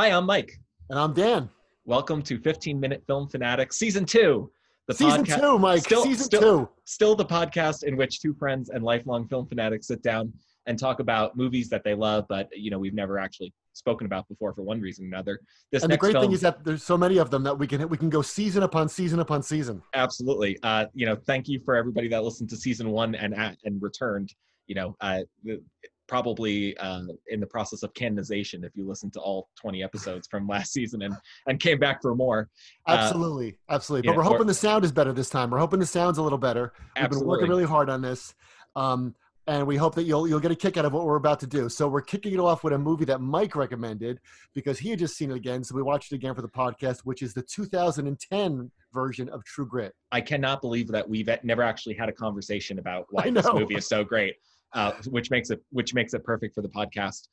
Hi, I'm Mike. And I'm Dan. Welcome to 15 Minute Film Fanatics, Season 2. Season 2, Mike. Still the podcast in which two friends and lifelong film fanatics sit down and talk about movies that they love, but, you know, we've never actually spoken about before for one reason or another. The great thing is that there's so many of them that we can go season upon season upon season. Absolutely. You know, thank you for everybody that listened to Season 1 and returned, you know, probably in the process of canonization if you listen to all 20 episodes from last season and came back for more. Absolutely. But we're hoping the sound is better this time. We're hoping the sound's a little better. We've been working really hard on this. And we hope that you'll get a kick out of what we're about to do. So we're kicking it off with a movie that Mike recommended because he had just seen it again. So we watched it again for the podcast, which is the 2010 version of True Grit. I cannot believe that we've never actually had a conversation about why this movie is so great, which makes it perfect for the podcast.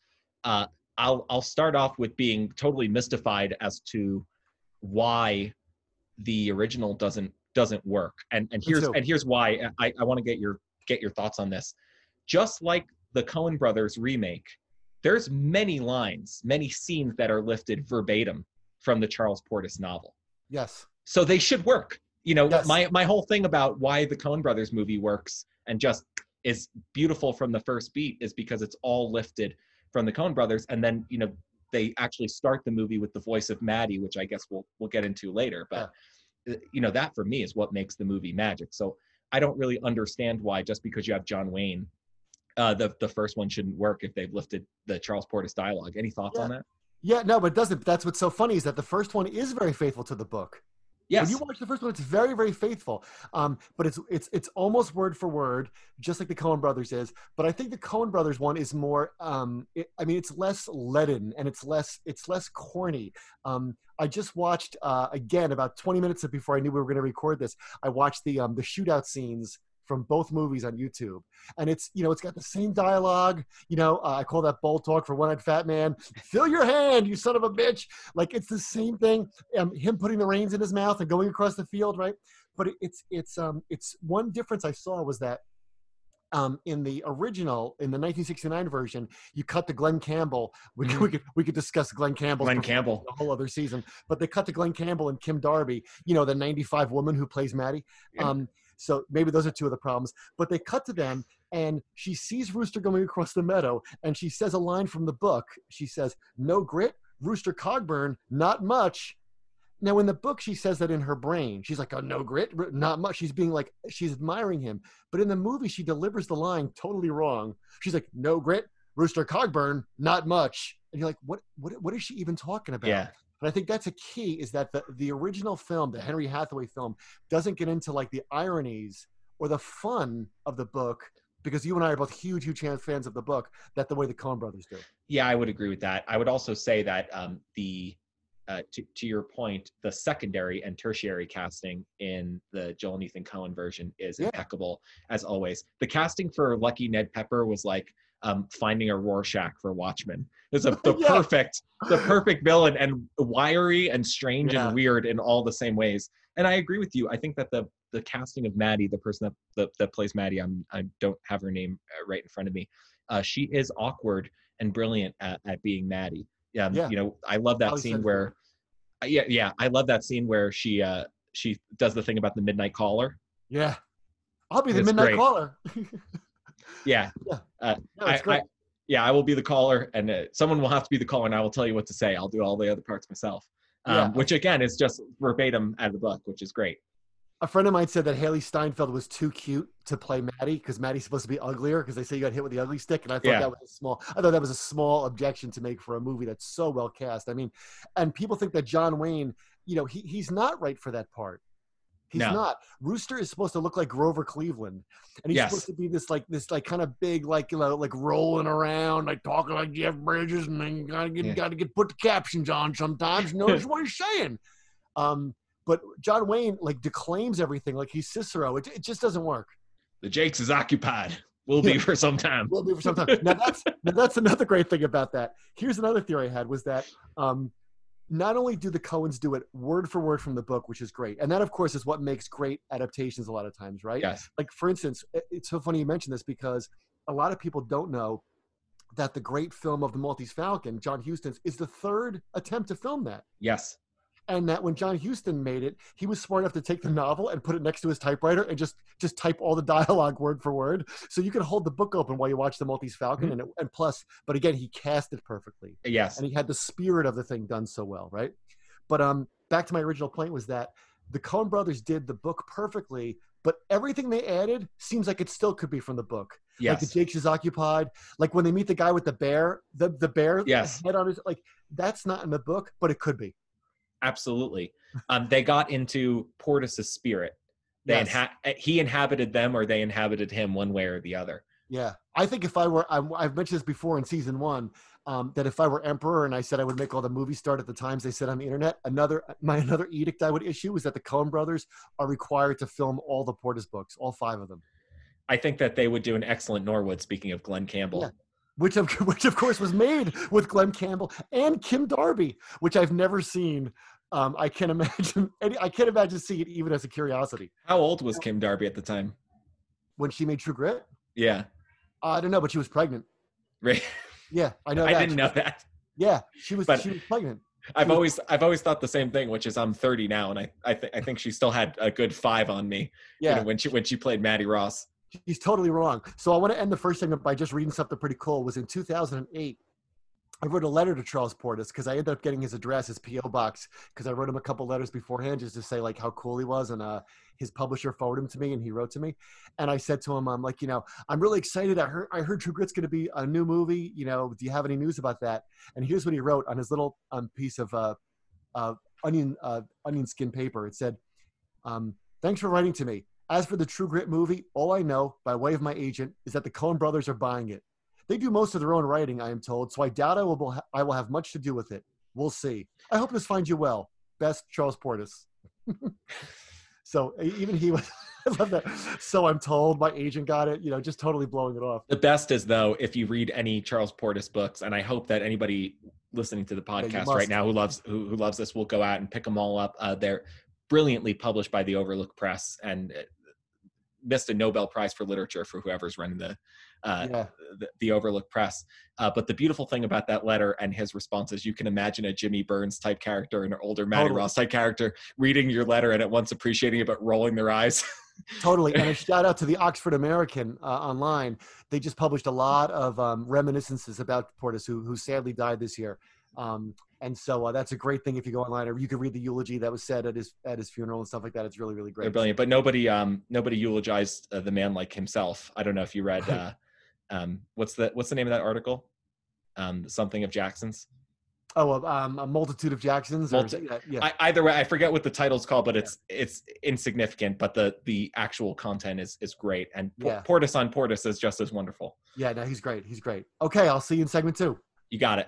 I'll start off with being totally mystified as to why the original doesn't work. And here's why. I want to get your thoughts on this. Just like the Coen Brothers remake, there's many lines, many scenes that are lifted verbatim from the Charles Portis novel. Yes. So they should work. You know, yes. My whole thing about why the Coen Brothers movie works and just is beautiful from the first beat is because it's all lifted from the Coen Brothers. And then, you know, they actually start the movie with the voice of Maddie, which I guess we'll get into later. But, you know, that for me is what makes the movie magic. So I don't really understand why just because you have John Wayne, the first one shouldn't work if they've lifted the Charles Portis dialogue. Any thoughts on that? Yeah, no, but it doesn't. That's what's so funny is that the first one is very faithful to the book. Yes. When you watch the first one, it's very, very faithful. But it's almost word for word, just like the Coen Brothers is. But I think the Coen Brothers one is more. It's less leaden and it's less corny. I just watched again about 20 minutes before I knew we were going to record this. I watched the shootout scenes from both movies on YouTube, and it's, you know, it's got the same dialogue. You know, I call that bull talk for one-eyed fat man. Fill your hand, you son of a bitch. Like, it's the same thing. Him putting the reins in his mouth and going across the field, right? But it's one difference I saw was that in the original, in the 1969 version, you cut to Glenn Campbell. We could discuss Glenn Campbell the whole other season, but they cut to Glenn Campbell and Kim Darby, you know, the 95 woman who plays Maddie. So maybe those are two of the problems. But they cut to them, and she sees Rooster going across the meadow, and she says a line from the book. She says, "No grit, Rooster Cogburn, not much." Now, in the book, she says that in her brain. She's like, "Oh, no grit, not much." She's being like, she's admiring him. But in the movie, she delivers the line totally wrong. She's like, "No grit, Rooster Cogburn, not much." And you're like, what is she even talking about? Yeah. And I think that's a key, is that the original film, the Henry Hathaway film, doesn't get into like the ironies or the fun of the book, because you and I are both huge, huge fans of the book, that the way the Coen Brothers do. Yeah, I would agree with that. I would also say that to your point, the secondary and tertiary casting in the Joel and Ethan Coen version is impeccable, as always. The casting for Lucky Ned Pepper was like, finding a Rorschach for Watchmen. It's the perfect villain, and wiry and strange and weird in all the same ways. And I agree with you. I think that the casting of Maddie, the person that plays Maddie, I don't have her name right in front of me. She is awkward and brilliant at being Maddie. You know, I love that scene where, I love that scene where she does the thing about the midnight caller. Yeah, I'll be the midnight caller. Yeah. I will be the caller, and someone will have to be the caller, and I will tell you what to say. I'll do all the other parts myself, which again is just verbatim out of the book, which is great. A friend of mine said that Haley Steinfeld was too cute to play Maddie because Maddie's supposed to be uglier, because they say you got hit with the ugly stick, and I thought that was a small objection to make for a movie that's so well cast. I mean, and people think that John Wayne, you know, he's not right for that part. He's not. Rooster is supposed to look like Grover Cleveland, and he's supposed to be this kind of big, like, you know, like rolling around, like talking like Jeff Bridges, and then you gotta get put the captions on sometimes. You know what he's saying. But John Wayne like declaims everything like he's Cicero. It just doesn't work. The Jakes is occupied. We'll be for some time. Now that's another great thing about that. Here's another theory I had, was that. Not only do the Coens do it word for word from the book, which is great, and that, of course, is what makes great adaptations a lot of times, right? Yes. Like, for instance, it's so funny you mentioned this, because a lot of people don't know that the great film of the Maltese Falcon, John Huston's, is the third attempt to film that. Yes. And that when John Huston made it, he was smart enough to take the novel and put it next to his typewriter and just type all the dialogue word for word. So you can hold the book open while you watch the Maltese Falcon. Mm-hmm. And plus, but again, he cast it perfectly. Yes. And he had the spirit of the thing done so well, right? But back to my original point was that the Coen brothers did the book perfectly, but everything they added seems like it still could be from the book. Yes. Like the Jake is occupied, like when they meet the guy with the bear, the bear yes. head on his, like that's not in the book, but it could be. Absolutely. They got into Portis's spirit. He inhabited them, or they inhabited him, one way or the other. Yeah. I think if I were, I've mentioned this before in season one, that if I were emperor and I said I would make all the movies start at the times they said on the internet, another edict I would issue is that the Coen brothers are required to film all the Portis books, all five of them. I think that they would do an excellent Norwood, speaking of Glenn Campbell. Yeah. Which of course was made with Glenn Campbell and Kim Darby, which I've never seen. I can't imagine seeing it even as a curiosity. How old was Kim Darby at the time? When she made True Grit? Yeah. I don't know, but she was pregnant. Right. Yeah, I know that. I didn't know that. Yeah, she was pregnant. I've always thought the same thing, which is I'm 30 now, and I think she still had a good five on me. Yeah. You know, when she played Maddie Ross. He's totally wrong. So I want to end the first segment by just reading something pretty cool. It was in 2008. I wrote a letter to Charles Portis because I ended up getting his address, his P.O. box, because I wrote him a couple letters beforehand just to say like how cool he was, and his publisher forwarded him to me, and he wrote to me. And I said to him, I'm like, you know, I'm really excited. I heard True Grit's going to be a new movie. You know, do you have any news about that? And here's what he wrote on his little piece of onion skin paper. It said, thanks for writing to me. As for the True Grit movie, all I know, by way of my agent, is that the Coen brothers are buying it. They do most of their own writing, I am told, so I doubt I will have much to do with it. We'll see. I hope this finds you well. Best, Charles Portis. So even he was, I love that. So I'm told, my agent got it, you know, just totally blowing it off. The best is, though, if you read any Charles Portis books, and I hope that anybody listening to the podcast right now who loves this will go out and pick them all up. They're brilliantly published by the Overlook Press, and missed a Nobel Prize for literature for whoever's running the Overlook Press. But the beautiful thing about that letter and his response is you can imagine a Jimmy Burns type character, an older Maddie Ross type character, reading your letter and at once appreciating it, but rolling their eyes. Totally. And a shout out to the Oxford American online. They just published a lot of reminiscences about Portis, who sadly died this year. And so that's a great thing if you go online, or you can read the eulogy that was said at his funeral and stuff like that. It's really, really great. They're brilliant, but nobody eulogized the man like himself. I don't know if you read what's the name of that article? Something of Jackson's. Oh, a multitude of Jacksons. Either way, I forget what the title's called, but it's insignificant. But the actual content is great, and Portis on Portis is just as wonderful. Yeah, no, he's great. He's great. Okay, I'll see you in segment 2. You got it.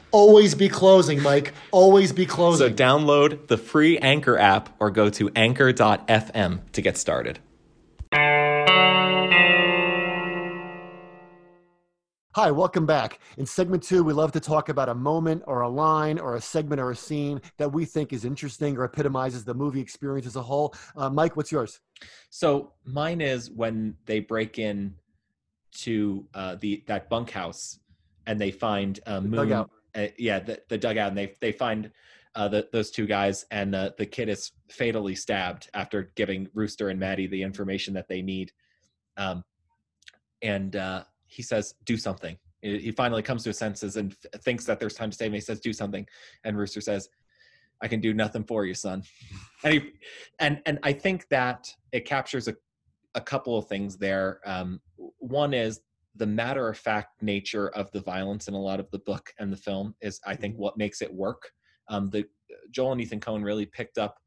Always be closing, Mike. Always be closing. So download the free Anchor app or go to anchor.fm to get started. Hi, welcome back. In segment 2, we love to talk about a moment or a line or a segment or a scene that we think is interesting or epitomizes the movie experience as a whole. Mike, what's yours? So mine is when they break in to that bunkhouse and they find Moon. Dugout. The dugout, and they find those two guys, and the kid is fatally stabbed after giving Rooster and Maddie the information that they need. He says, do something. He finally comes to his senses and thinks that there's time to save him. He says, do something. And Rooster says, I can do nothing for you, son. And I think that it captures a couple of things there. One is the matter of fact nature of the violence in a lot of the book and the film is, I think, what makes it work. The Joel and Ethan Coen really picked up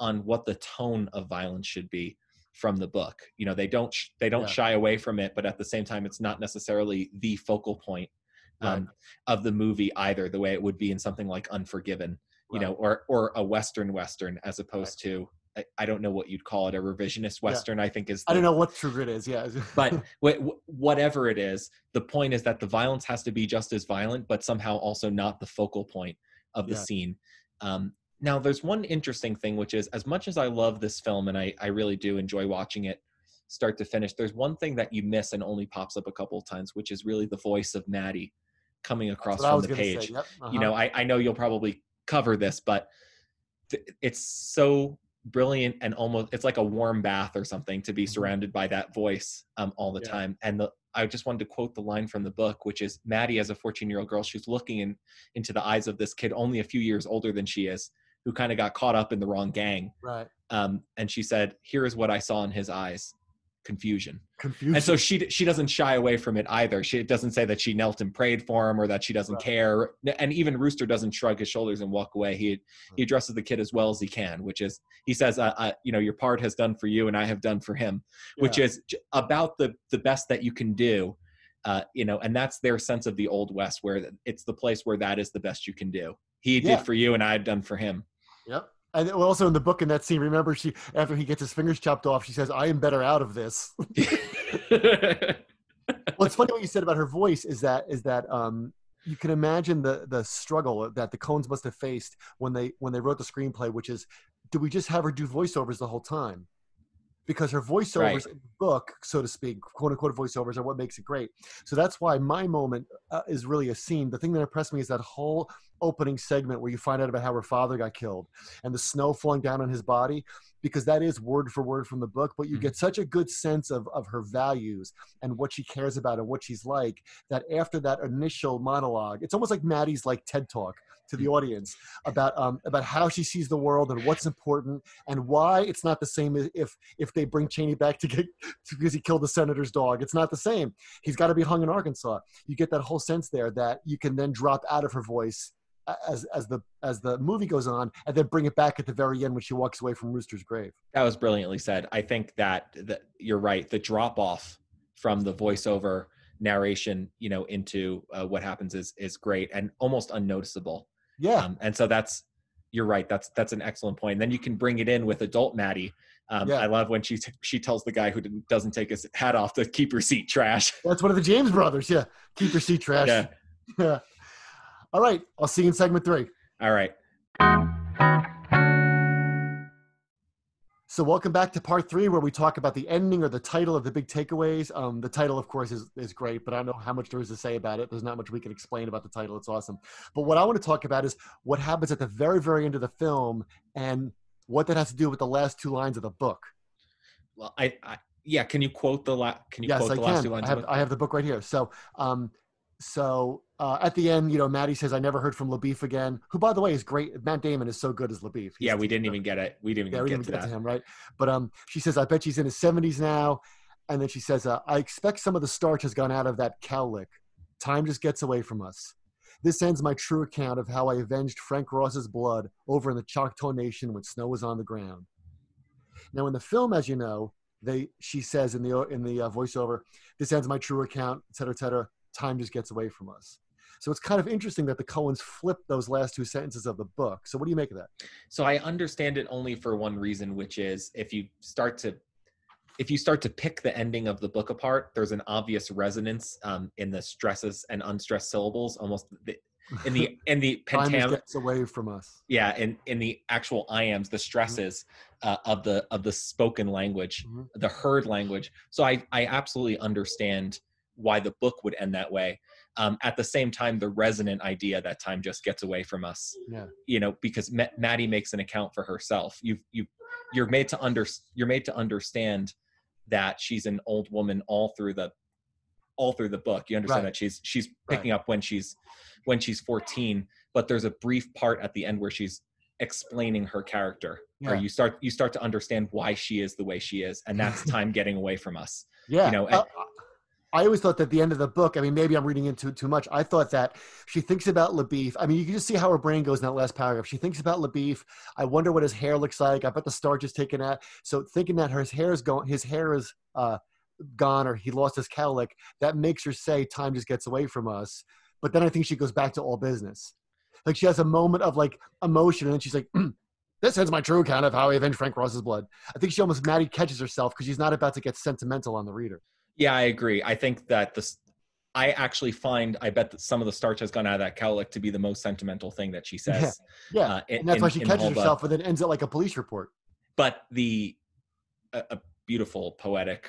on what the tone of violence should be from the book. You know, they don't shy away from it, but at the same time, it's not necessarily the focal point of the movie either, the way it would be in something like Unforgiven, you know, or a Western as opposed to, I don't know what you'd call it, a revisionist Western, I think is. I don't know what True Grit is, but whatever it is, the point is that the violence has to be just as violent, but somehow also not the focal point of the scene. Now, there's one interesting thing, which is, as much as I love this film, and I really do enjoy watching it start to finish, there's one thing that you miss and only pops up a couple of times, which is really the voice of Maddie coming across from the page. You know, I know you'll probably cover this, but it's so brilliant, and almost it's like a warm bath or something to be surrounded by that voice all the time. And I just wanted to quote the line from the book, which is, Maddie, as a 14-year-old girl, she's looking into the eyes of this kid only a few years older than she is, who kind of got caught up in the wrong gang. And she said, "Here is what I saw in his eyes. Confusion. And so she doesn't shy away from it either. It doesn't say that she knelt and prayed for him, or that she doesn't care. And even Rooster doesn't shrug his shoulders and walk away. He addresses the kid as well as he can, which is, he says, you know, your part has done for you and I have done for him, which is about the best that you can do, you know, and that's their sense of the Old West, where it's the place where that is the best you can do. He did for you and I had done for him. And also in the book, in that scene, remember, she, after he gets his fingers chopped off, she says, "I am better out of this." What's funny what you said about her voice is that you can imagine the struggle that the Coens must have faced when they wrote the screenplay, which is, do we just have her do voiceovers the whole time? Because her voiceovers in the book, so to speak, quote unquote voiceovers, are what makes it great. So that's why my moment is really a scene. The thing that impressed me is that whole opening segment where you find out about how her father got killed and the snow falling down on his body, because that is word for word from the book, but you get such a good sense of her values and what she cares about and what she's like, that after that initial monologue, it's almost like Maddie's like TED Talk to the audience about how she sees the world and what's important and why it's not the same as if they bring Cheney back because he killed the senator's dog. It's not the same. He's got to be hung in Arkansas. You get that whole sense there that you can then drop out of her voice as the movie goes on, and then bring it back at the very end when she walks away from Rooster's grave. That was brilliantly said. I think that you're right. The drop off from the voiceover narration, you know, into what happens is great and almost unnoticeable. And so you're right. That's an excellent point. And then you can bring it in with adult Maddie. I love when she tells the guy who doesn't take his hat off to keep your seat, trash. That's one of the James brothers. Yeah. Keep your seat, trash. Yeah. All right. I'll see you in segment 3. All right. So welcome back to part 3, where we talk about the ending or the title of the big takeaways. The title, of course, is great, but I don't know how much there is to say about it. There's not much we can explain about the title. It's awesome. But what I want to talk about is what happens at the very, very end of the film and what that has to do with the last 2 lines of the book. Well, can you quote the last 2 lines? I have the book right here. So, at the end, you know, Maddie says, "I never heard from LaBoeuf again," who, by the way, is great. Matt Damon is so good as LaBoeuf. We didn't even get it. We didn't get to him, right? But she says, "I bet she's in his 70s now." And then she says, "I expect some of the starch has gone out of that cowlick. Time just gets away from us. This ends my true account of how I avenged Frank Ross's blood over in the Choctaw Nation when snow was on the ground." Now, in the film, as you know, she says in the voiceover, "This ends my true account," et cetera, et cetera. Time just gets away from us. So it's kind of interesting that the Coens flipped those last 2 sentences of the book. So what do you make of that? So I understand it only for one reason, which is if you start to pick the ending of the book apart, there's an obvious resonance in the stresses and unstressed syllables, almost in the pentameter. Time just gets away from us. Yeah, in the actual iams, the stresses of the spoken language, the heard language. So I absolutely understand why the book would end that way. At the same time, the resonant idea that time just gets away from us, you know, because Maddie makes an account for herself. You're made to understand that she's an old woman all through the book. You understand that she's picking up when she's 14, but there's a brief part at the end where she's explaining her character, or you start to understand why she is the way she is. And that's time getting away from us. Yeah. You know, I always thought that the end of the book, I mean, maybe I'm reading into it too much. I thought that she thinks about LaBoeuf. I mean, you can just see how her brain goes in that last paragraph. She thinks about LaBoeuf. I wonder what his hair looks like. I bet the starch is taken out. So thinking that his hair is gone, or he lost his cowlick, that makes her say time just gets away from us. But then I think she goes back to all business. Like she has a moment of like emotion and then she's like, this ends my true account of how I avenge Frank Ross's blood. I think she almost Maddie catches herself because she's not about to get sentimental on the reader. Yeah, I agree. I think that this, I actually find, I bet that some of the starch has gone out of that cowlick to be the most sentimental thing that she says. Yeah, yeah. And that's why she catches herself, but then ends it like a police report. But the a beautiful, poetic,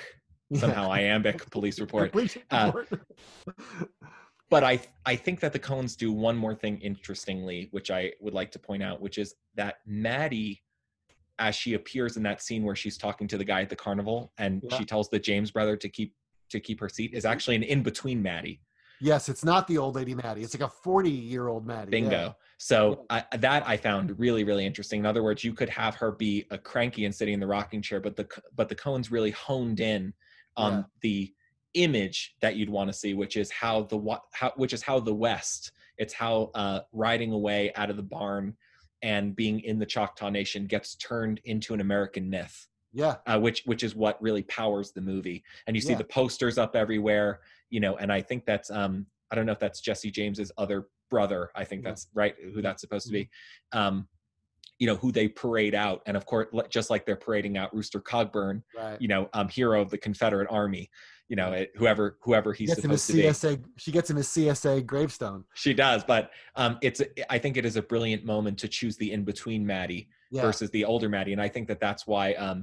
somehow iambic police report. Police report. But I think that the Coens do one more thing interestingly, which I would like to point out, which is that Maddie, as she appears in that scene where she's talking to the guy at the carnival and she tells the James brother to keep her seat, is actually an in-between Maddie. Yes, it's not the old lady Maddie. It's like a 40-year-old Maddie. Bingo. Yeah. So that I found really, really interesting. In other words, you could have her be a cranky and sitting in the rocking chair, but the Coens really honed in on the image that you'd want to see, which is how the West, it's how riding away out of the barn and being in the Choctaw Nation gets turned into an American myth. Yeah. Which is what really powers the movie. And you see the posters up everywhere, you know, and I think that's, I don't know if that's Jesse James's other brother. I think that's right, who that's supposed to be, you know, who they parade out. And of course, just like they're parading out Rooster Cogburn, you know, hero of the Confederate Army, you know, whoever he's supposed to be. She gets him his CSA gravestone. She does, but I think it is a brilliant moment to choose the in-between Maddie versus the older Maddie. And I think that's why,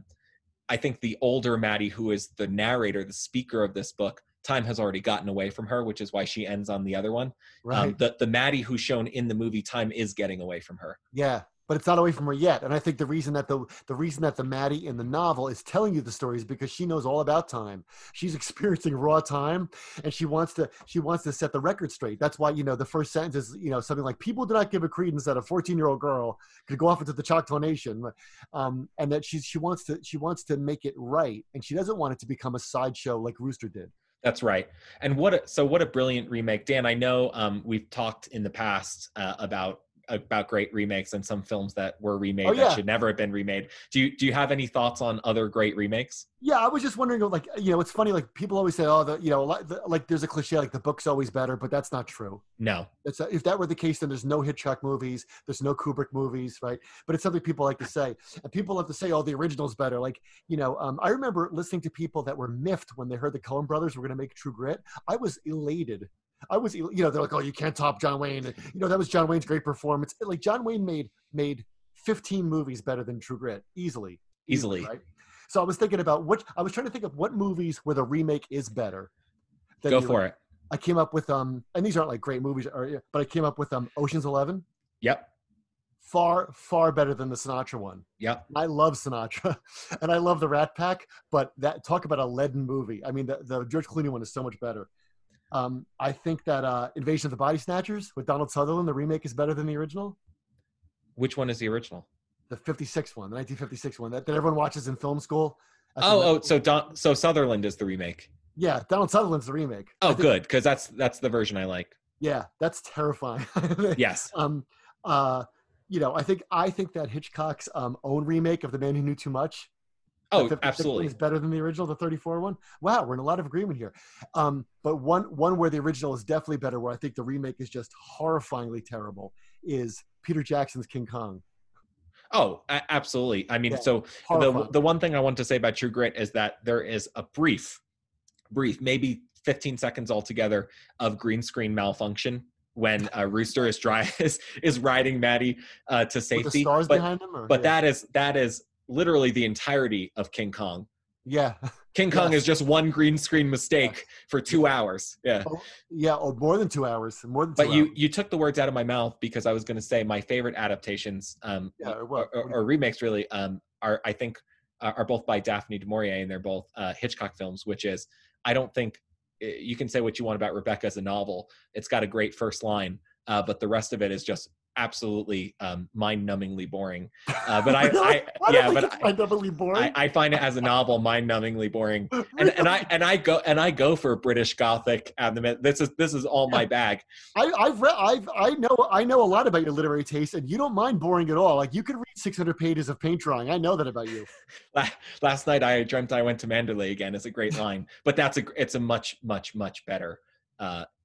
I think the older Maddie, who is the narrator, the speaker of this book, time has already gotten away from her, which is why she ends on the other one. Right. The Maddie who's shown in the movie, time is getting away from her. Yeah, but it's not away from her yet. And I think the reason that the Maddie in the novel is telling you the story is because she knows all about time. She's experiencing raw time, and she wants to set the record straight. That's why, you know, the first sentence is, you know, something like, people do not give a credence that a 14-year-old girl could go off into the Choctaw Nation, and that she wants to make it right, and she doesn't want it to become a sideshow like Rooster did. That's right. And what a brilliant remake. Dan, I know we've talked in the past about great remakes and some films that were remade that should never have been remade. Do you have any thoughts on other great remakes? Yeah, I was just wondering, like, you know, it's funny, like, people always say, oh, you know, like there's a cliche, like the book's always better, but that's not true. No. If that were the case, then there's no Hitchcock movies, there's no Kubrick movies, right? But it's something people like to say. And people love to say, oh, the original's better. Like, you know, I remember listening to people that were miffed when they heard the Coen brothers were going to make True Grit. I was elated. You know, they're like, oh, you can't top John Wayne. You know, that was John Wayne's great performance. Like, John Wayne made 15 movies better than True Grit, easily. Right? So I was thinking about what movies where the remake is better. Go for it. I came up with and these aren't like great movies, but I came up with Ocean's 11. Yep. Far, far better than the Sinatra one. Yeah. I love Sinatra and I love the Rat Pack, but that, talk about a leaden movie. I mean, the George Clooney one is so much better. I think that Invasion of the Body Snatchers with Donald Sutherland, the remake is better than the original. Which one is the original? The 56 one, the 1956 one that everyone watches in film school. So Sutherland is the remake. Yeah, Donald Sutherland's the remake. Oh, good, because that's the version I like. Yeah, that's terrifying. Yes. You know, I think that Hitchcock's own remake of The Man Who Knew Too Much. Oh, absolutely. It's better than the original, the 34 one. Wow, we're in a lot of agreement here. But one where the original is definitely better, where I think the remake is just horrifyingly terrible, is Peter Jackson's King Kong. Oh, absolutely. I mean, so the one thing I want to say about True Grit is that there is a brief, maybe 15 seconds altogether of green screen malfunction when Rooster is riding Maddie to safety. With the stars behind him? That is literally the entirety of King Kong. Yeah. King Kong is just one green screen mistake for 2 hours. Yeah. Or more than 2 hours. But you took the words out of my mouth, because I was going to say my favorite adaptations or remakes really are, I think, are both by Daphne du Maurier, and they're both Hitchcock films, which is, I don't think you can say what you want about Rebecca as a novel. It's got a great first line, but the rest of it is just absolutely mind-numbingly boring, but I find it as a novel mind-numbingly boring, and I go for British Gothic. This is all my bag. I know a lot about your literary taste, and you don't mind boring at all. Like, you could read 600 pages of paint drawing. I know that about you. Last night I dreamt I went to Mandalay again is a great line, but it's a much, much, much better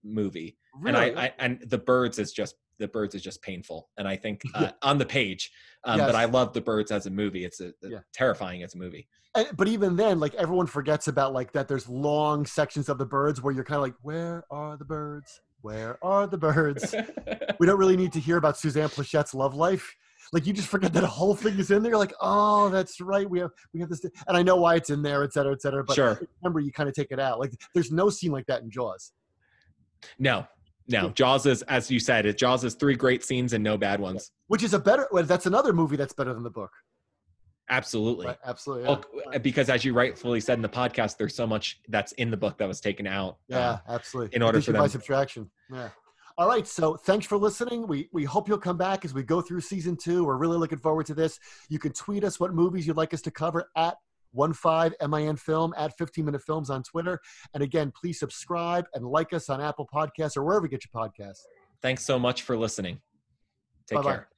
movie. Really? And I The Birds is just painful. And I think on the page, yes. But I love The Birds as a movie. It's terrifying as a movie. And, but even then, like, everyone forgets about like that. There's long sections of The Birds where you're kind of like, where are the birds? Where are the birds? We don't really need to hear about Suzanne Plachette's love life. Like, you just forget that a whole thing is in there. You're like, oh, that's right. We have this. And I know why it's in there, et cetera, et cetera. But sure. Remember, you kind of take it out. Like, there's no scene like that in Jaws. No, Jaws is, as you said, Jaws is three great scenes and no bad ones. Which is that's another movie that's better than the book. Absolutely. Right, absolutely. Yeah. Well, because as you rightfully said in the podcast, there's so much that's in the book that was taken out. Yeah, absolutely. In order for them. By subtraction. Yeah. All right, so thanks for listening. We hope you'll come back as we go through season 2. We're really looking forward to this. You can tweet us what movies you'd like us to cover at 15MINfilm, at 15 Minute Films on Twitter. And again, please subscribe and like us on Apple Podcasts or wherever you get your podcasts. Thanks so much for listening. Take care.